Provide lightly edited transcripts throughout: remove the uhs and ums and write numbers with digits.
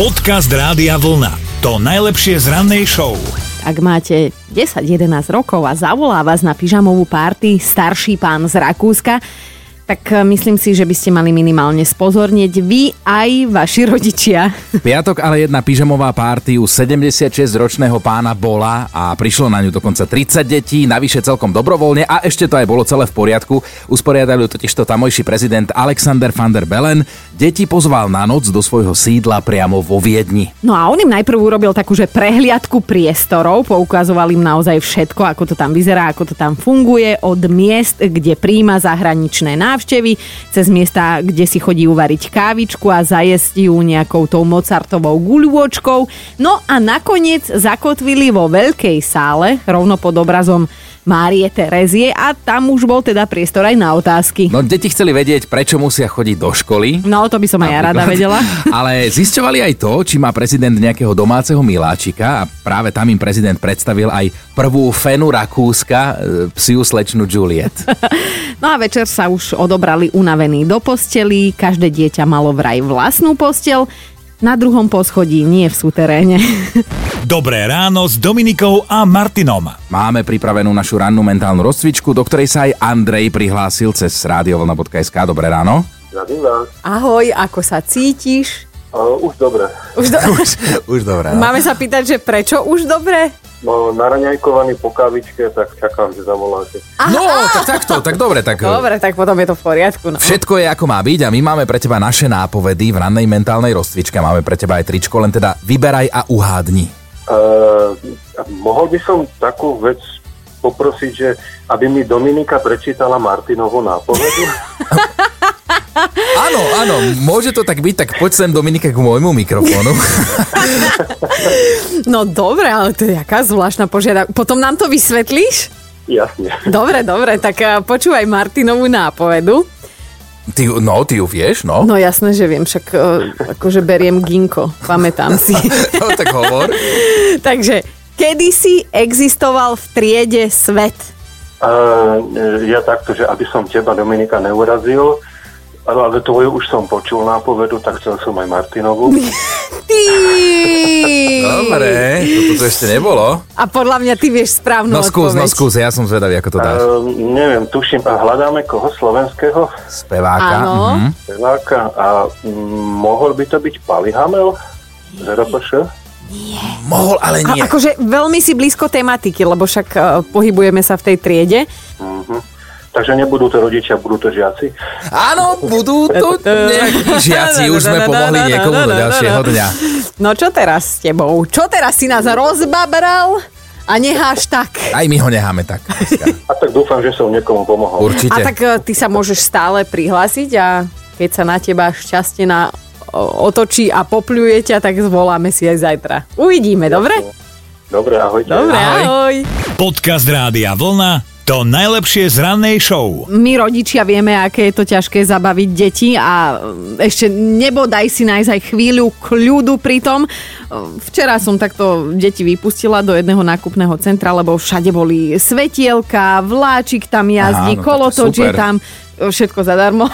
Podcast Rádia Vlna. To najlepšie z rannej show. Ak máte 10-11 rokov a zavolá vás na pyžamovú party starší pán z Rakúska, tak myslím si, že by ste mali minimálne spozornieť vy aj vaši rodičia. Piatok ale jedna pyžamová párty u 76-ročného pána bola a prišlo na ňu dokonca 30 detí, navyše celkom dobrovoľne a ešte to aj bolo celé v poriadku. Usporiadali totižto tamojší prezident Alexander van der Bellen. Deti pozval na noc do svojho sídla priamo vo Viedni. No a on im najprv urobil takúže prehliadku priestorov, poukazoval im naozaj všetko, ako to tam vyzerá, ako to tam funguje, od miest, kde prijíma zahraničné návštevy, cez miesta, kde si chodí uvariť kávičku a zajesť ju nejakou tou Mozartovou guľôčkou. No a nakoniec zakotvili vo veľkej sále, rovno pod obrazom Márie Terzie, a tam už bol teda priestor aj na otázky. No deti chceli vedieť, prečo musia chodiť do školy. No to by som aj ja rada vedela. Ale zisťovali aj to, či má prezident nejakého domáceho miláčika, a práve tam im prezident predstavil aj prvú fenu Rakúska, psiu slečnu Juliet. No a večer sa už odobrali unavení do postelí, každé dieťa malo vraj vlastnú posteľ, na druhom poschodí, nie v suteréne. Dobré ráno s Dominikou a Martinom. Máme pripravenú našu rannú mentálnu rozcvičku, do ktorej sa aj Andrej prihlásil cez radiovlna.sk. Dobré ráno. Zdravím vás. Ahoj, ako sa cítiš? Už dobre. Už dobre. No. Máme sa pýtať, že prečo už dobre? No, naraňajkovaný po kavičke, tak čakám, že zavoláte. No, tak dobre. Tak... Dobre, tak potom je to v poriadku. No. Všetko je ako má byť a my máme pre teba naše nápovedy v rannej mentálnej rozcvičke. Máme pre teba aj tričko, len teda vyberaj a uhádni. Mohol by som takú vec poprosiť, že aby mi Dominika prečítala Martinovú nápovedu? Áno, môže to tak byť, tak poď sem, Dominika, k môjmu mikrofónu. No dobre, ale to je jaká zvláštna požiadavka. Potom nám to vysvetlíš? Jasne. Dobre, tak počúvaj Martinovú nápovedu. Ty ju vieš, no? No jasné, že viem, však akože beriem ginko, pamätám si. No tak hovor. Takže, kedysi existoval v triede svet? Ja takto, že aby som teba, Dominika, neurazil... Ale to už som počul nápovedu, tak chcel som aj Martinovu. Ty! Dobre, toto ešte nebolo. A podľa mňa ty vieš správnu odpoveď. No skús, ja som zvedavý, ako to dáš. Neviem, tuším, hľadáme koho slovenského? Speváka. Áno. Mm-hmm. Speváka. A mohol by to byť Pali Hamel? ZRPŠ? Nie. Mohol, ale nie. Akože veľmi si blízko tematiky, lebo však pohybujeme sa v tej triede. Mhm. Takže nebudú to rodičia, budú to žiaci? Áno, budú to nejakí žiaci. Už sme pomohli niekomu do ďalšieho dňa. No čo teraz s tebou? Čo teraz si nás rozbabral a neháš tak? Aj my ho neháme tak. A tak dúfam, že som niekomu pomohol. Určite. A tak ty sa môžeš stále prihlásiť a keď sa na teba šťastne otočí a popľuje ťa, tak zvoláme si aj zajtra. Uvidíme, dobre? Dobre, ahojte. Dobre, ahoj. Podcast Rádia Vlna. To najlepšie z rannej show. My rodičia vieme, aké je to ťažké zabaviť deti a ešte nebodaj si nájsť aj chvíľu kľudu pri tom. Včera som takto deti vypustila do jedného nákupného centra, lebo všade boli svetielka, vláčik tam jazdí, kolotoč je tam, všetko zadarmo.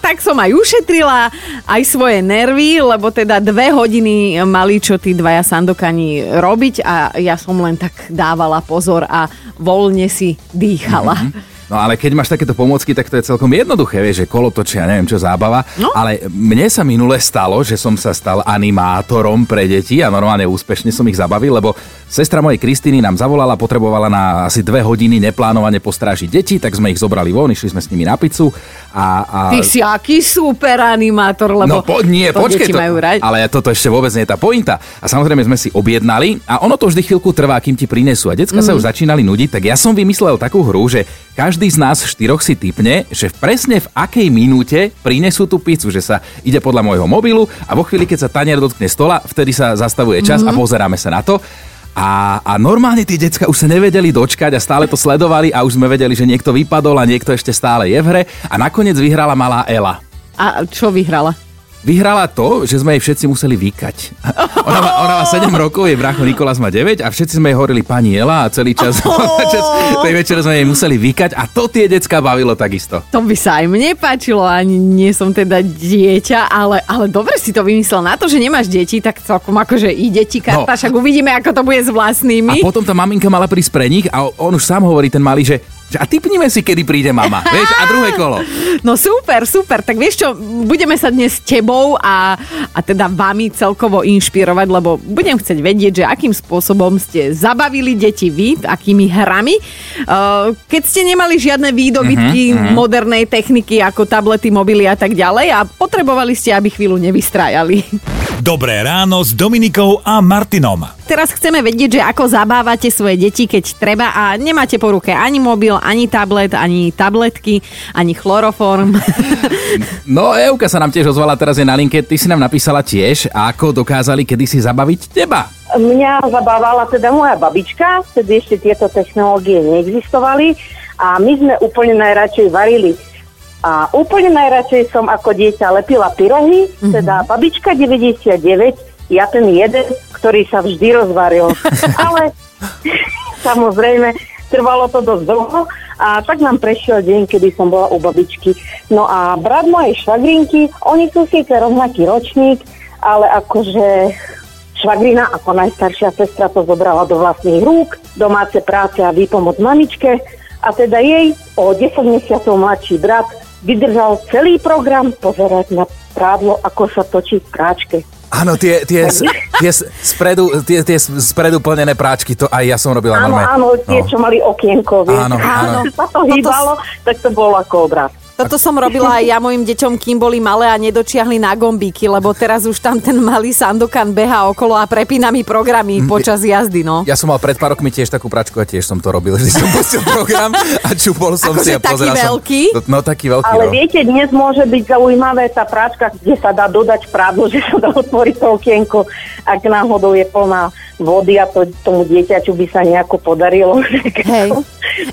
Tak som aj ušetrila aj svoje nervy, lebo teda 2 hodiny mali čo tí dvaja Sandokani robiť a ja som len tak dávala pozor a voľne si dýchala. Mm-hmm. No ale keď máš takéto pomôcky, tak to je celkom jednoduché, vieš, že kolotočia, neviem čo, zábava. No? Ale mne sa minule stalo, že som sa stal animátorom pre deti a normálne úspešne som ich zabavil, lebo sestra mojej Kristýny nám zavolala, potrebovala na asi 2 hodiny neplánovane postrážiť deti, tak sme ich zobrali von, išli sme s nimi na pizzu a... Ty si aký super animátor, lebo... No počkej, deti majú radi. Ale toto ešte vôbec nie je tá pointa. A samozrejme sme si objednali a ono to vždy chvíľku trvá, kým ti prinesú. A decká sa už začínali nudiť, tak ja som vymyslel takú hru, že každý z nás 4 si tipne, že presne v akej minúte prinesú tú pizzu, že sa ide podľa môjho mobilu a vo chvíli, keď sa tanier dotkne stola, vtedy sa zastavuje čas a pozeráme sa na to. A normálne tie decka už sa nevedeli dočkať a stále to sledovali a už sme vedeli, že niekto vypadol a niekto ešte stále je v hre a nakoniec vyhrala malá Ela. A čo vyhrala? Vyhrala to, že sme jej všetci museli vykať. Ona má 7 rokov, jej brácho Nikolas má 9 a všetci sme jej hovorili pani Ela a celý čas tej večer sme jej museli vykať a to tie decká bavilo takisto. To by sa aj mne páčilo, ani nie som teda dieťa, ale dobre si to vymyslel na to, že nemáš deti, tak celkom akože ide ti karta, však uvidíme, ako to bude s vlastnými. A potom tá maminka mala prísť pre nich a on už sám hovorí, ten malý, že a tipnime si, kedy príde mama, vieš, a druhé kolo. No super, super, tak vieš čo, budeme sa dnes s tebou a teda vami celkovo inšpirovať, lebo budem chcieť vedieť, že akým spôsobom ste zabavili deti vy, akými hrami. Keď ste nemali žiadne výdobytky modernej techniky, ako tablety, mobily a tak ďalej a potrebovali ste, aby chvíľu nevystrájali. Dobré ráno s Dominikou a Martinom. Teraz chceme vedieť, že ako zabávate svoje deti, keď treba a nemáte po ruke ani mobil, ani tablet, ani tabletky, ani chloroform. No, Euka sa nám tiež ozvala, teraz je na linke. Ty si nám napísala tiež, ako dokázali kedysi zabaviť teba. Mňa zabávala teda moja babička, vtedy ešte tieto technológie neexistovali a my sme úplne najradšej varili. A úplne najradšej som ako dieťa lepila pyrohy, teda babička 99, ja ten jeden, ktorý sa vždy rozvaril. Ale samozrejme, trvalo to dosť dlho a tak nám prešiel deň, kedy som bola u babičky. No a brat mojej švagrinky, oni sú síce rovnaký ročník, ale akože švagrina ako najstaršia sestra to zobrala do vlastných rúk, domáce práce a výpomoc mamičke a teda jej o 10 mesiacov mladší brat vydržal celý program pozerať na prádlo, ako sa točí v práčke. Áno, tie spredu plnené práčky, to aj ja som robila normálne. Áno, tie, čo mali okienko, vieš. Áno. Sa to hýbalo, tak to bolo ako obraz. Toto som robila aj ja mojim deťom, kým boli malé a nedočiahli na gombíky, lebo teraz už tam ten malý Sandokan behá okolo a prepína mi programy počas jazdy, no. Ja som mal pred pár rokmi tiež takú pračku a tiež som to robil, že som pustil program a čupol som si a pozeral som. No taký veľký. Ale viete, dnes môže byť zaujímavé tá práčka, kde sa dá dodať prádlo, že sa dá otvoriť to okienko, ak náhodou je plná vody a to tomu dieťaču by sa nejako podarilo. Hej.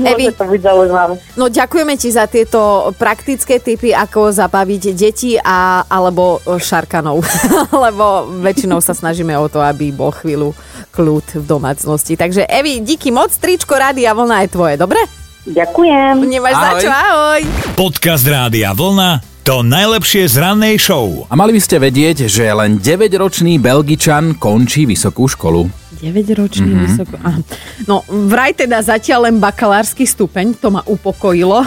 Evi, to byť zaujímavé. No ďakujeme ti za tieto praktické tipy, ako zabaviť deti alebo šarkanov. Lebo väčšinou sa snažíme o to, aby bol chvíľu kľud v domácnosti. Takže Evi, díky moc, tričko Rádia Vlna je tvoje, dobre? Ďakujem. Nemáš za čo, ahoj. Podcast Rádia Vlna, to najlepšie z rannej show. A mali by ste vedieť, že len 9-ročný Belgičan končí vysokú školu. 9-ročný vysokú... Aha. No, vraj teda zatiaľ len bakalársky stupeň, to ma upokojilo.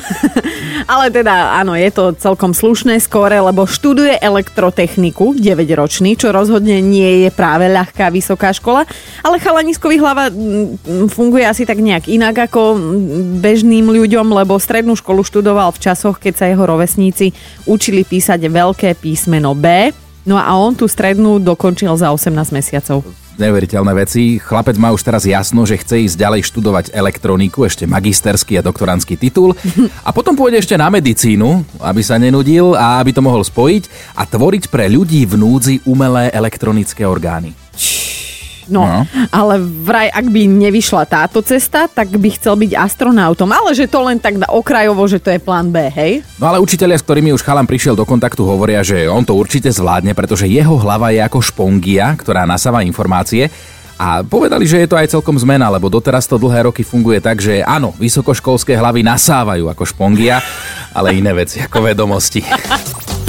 Ale teda, áno, je to celkom slušné skóre, lebo študuje elektrotechniku, 9-ročný, čo rozhodne nie je práve ľahká vysoká škola. Ale chalaniskovi hlava funguje asi tak nejak inak ako bežným ľuďom, lebo strednú školu študoval v časoch, keď sa jeho rovesníci učili písať veľké písmeno B, no a on tú strednú dokončil za 18 mesiacov. Neuveriteľné veci. Chlapec má už teraz jasno, že chce ísť ďalej študovať elektroniku, ešte magisterský a doktorandský titul a potom pôjde ešte na medicínu, aby sa nenudil a aby to mohol spojiť a tvoriť pre ľudí v núdzi umelé elektronické orgány. No, ale vraj, ak by nevyšla táto cesta, tak by chcel byť astronautom. Ale že to len tak okrajovo, že to je plán B, hej? No ale učitelia, s ktorými už chalan prišiel do kontaktu, hovoria, že on to určite zvládne, pretože jeho hlava je ako špongia, ktorá nasáva informácie. A povedali, že je to aj celkom zmena, lebo doteraz to dlhé roky funguje tak, že áno, vysokoškolské hlavy nasávajú ako špongia, ale iné veci ako vedomosti.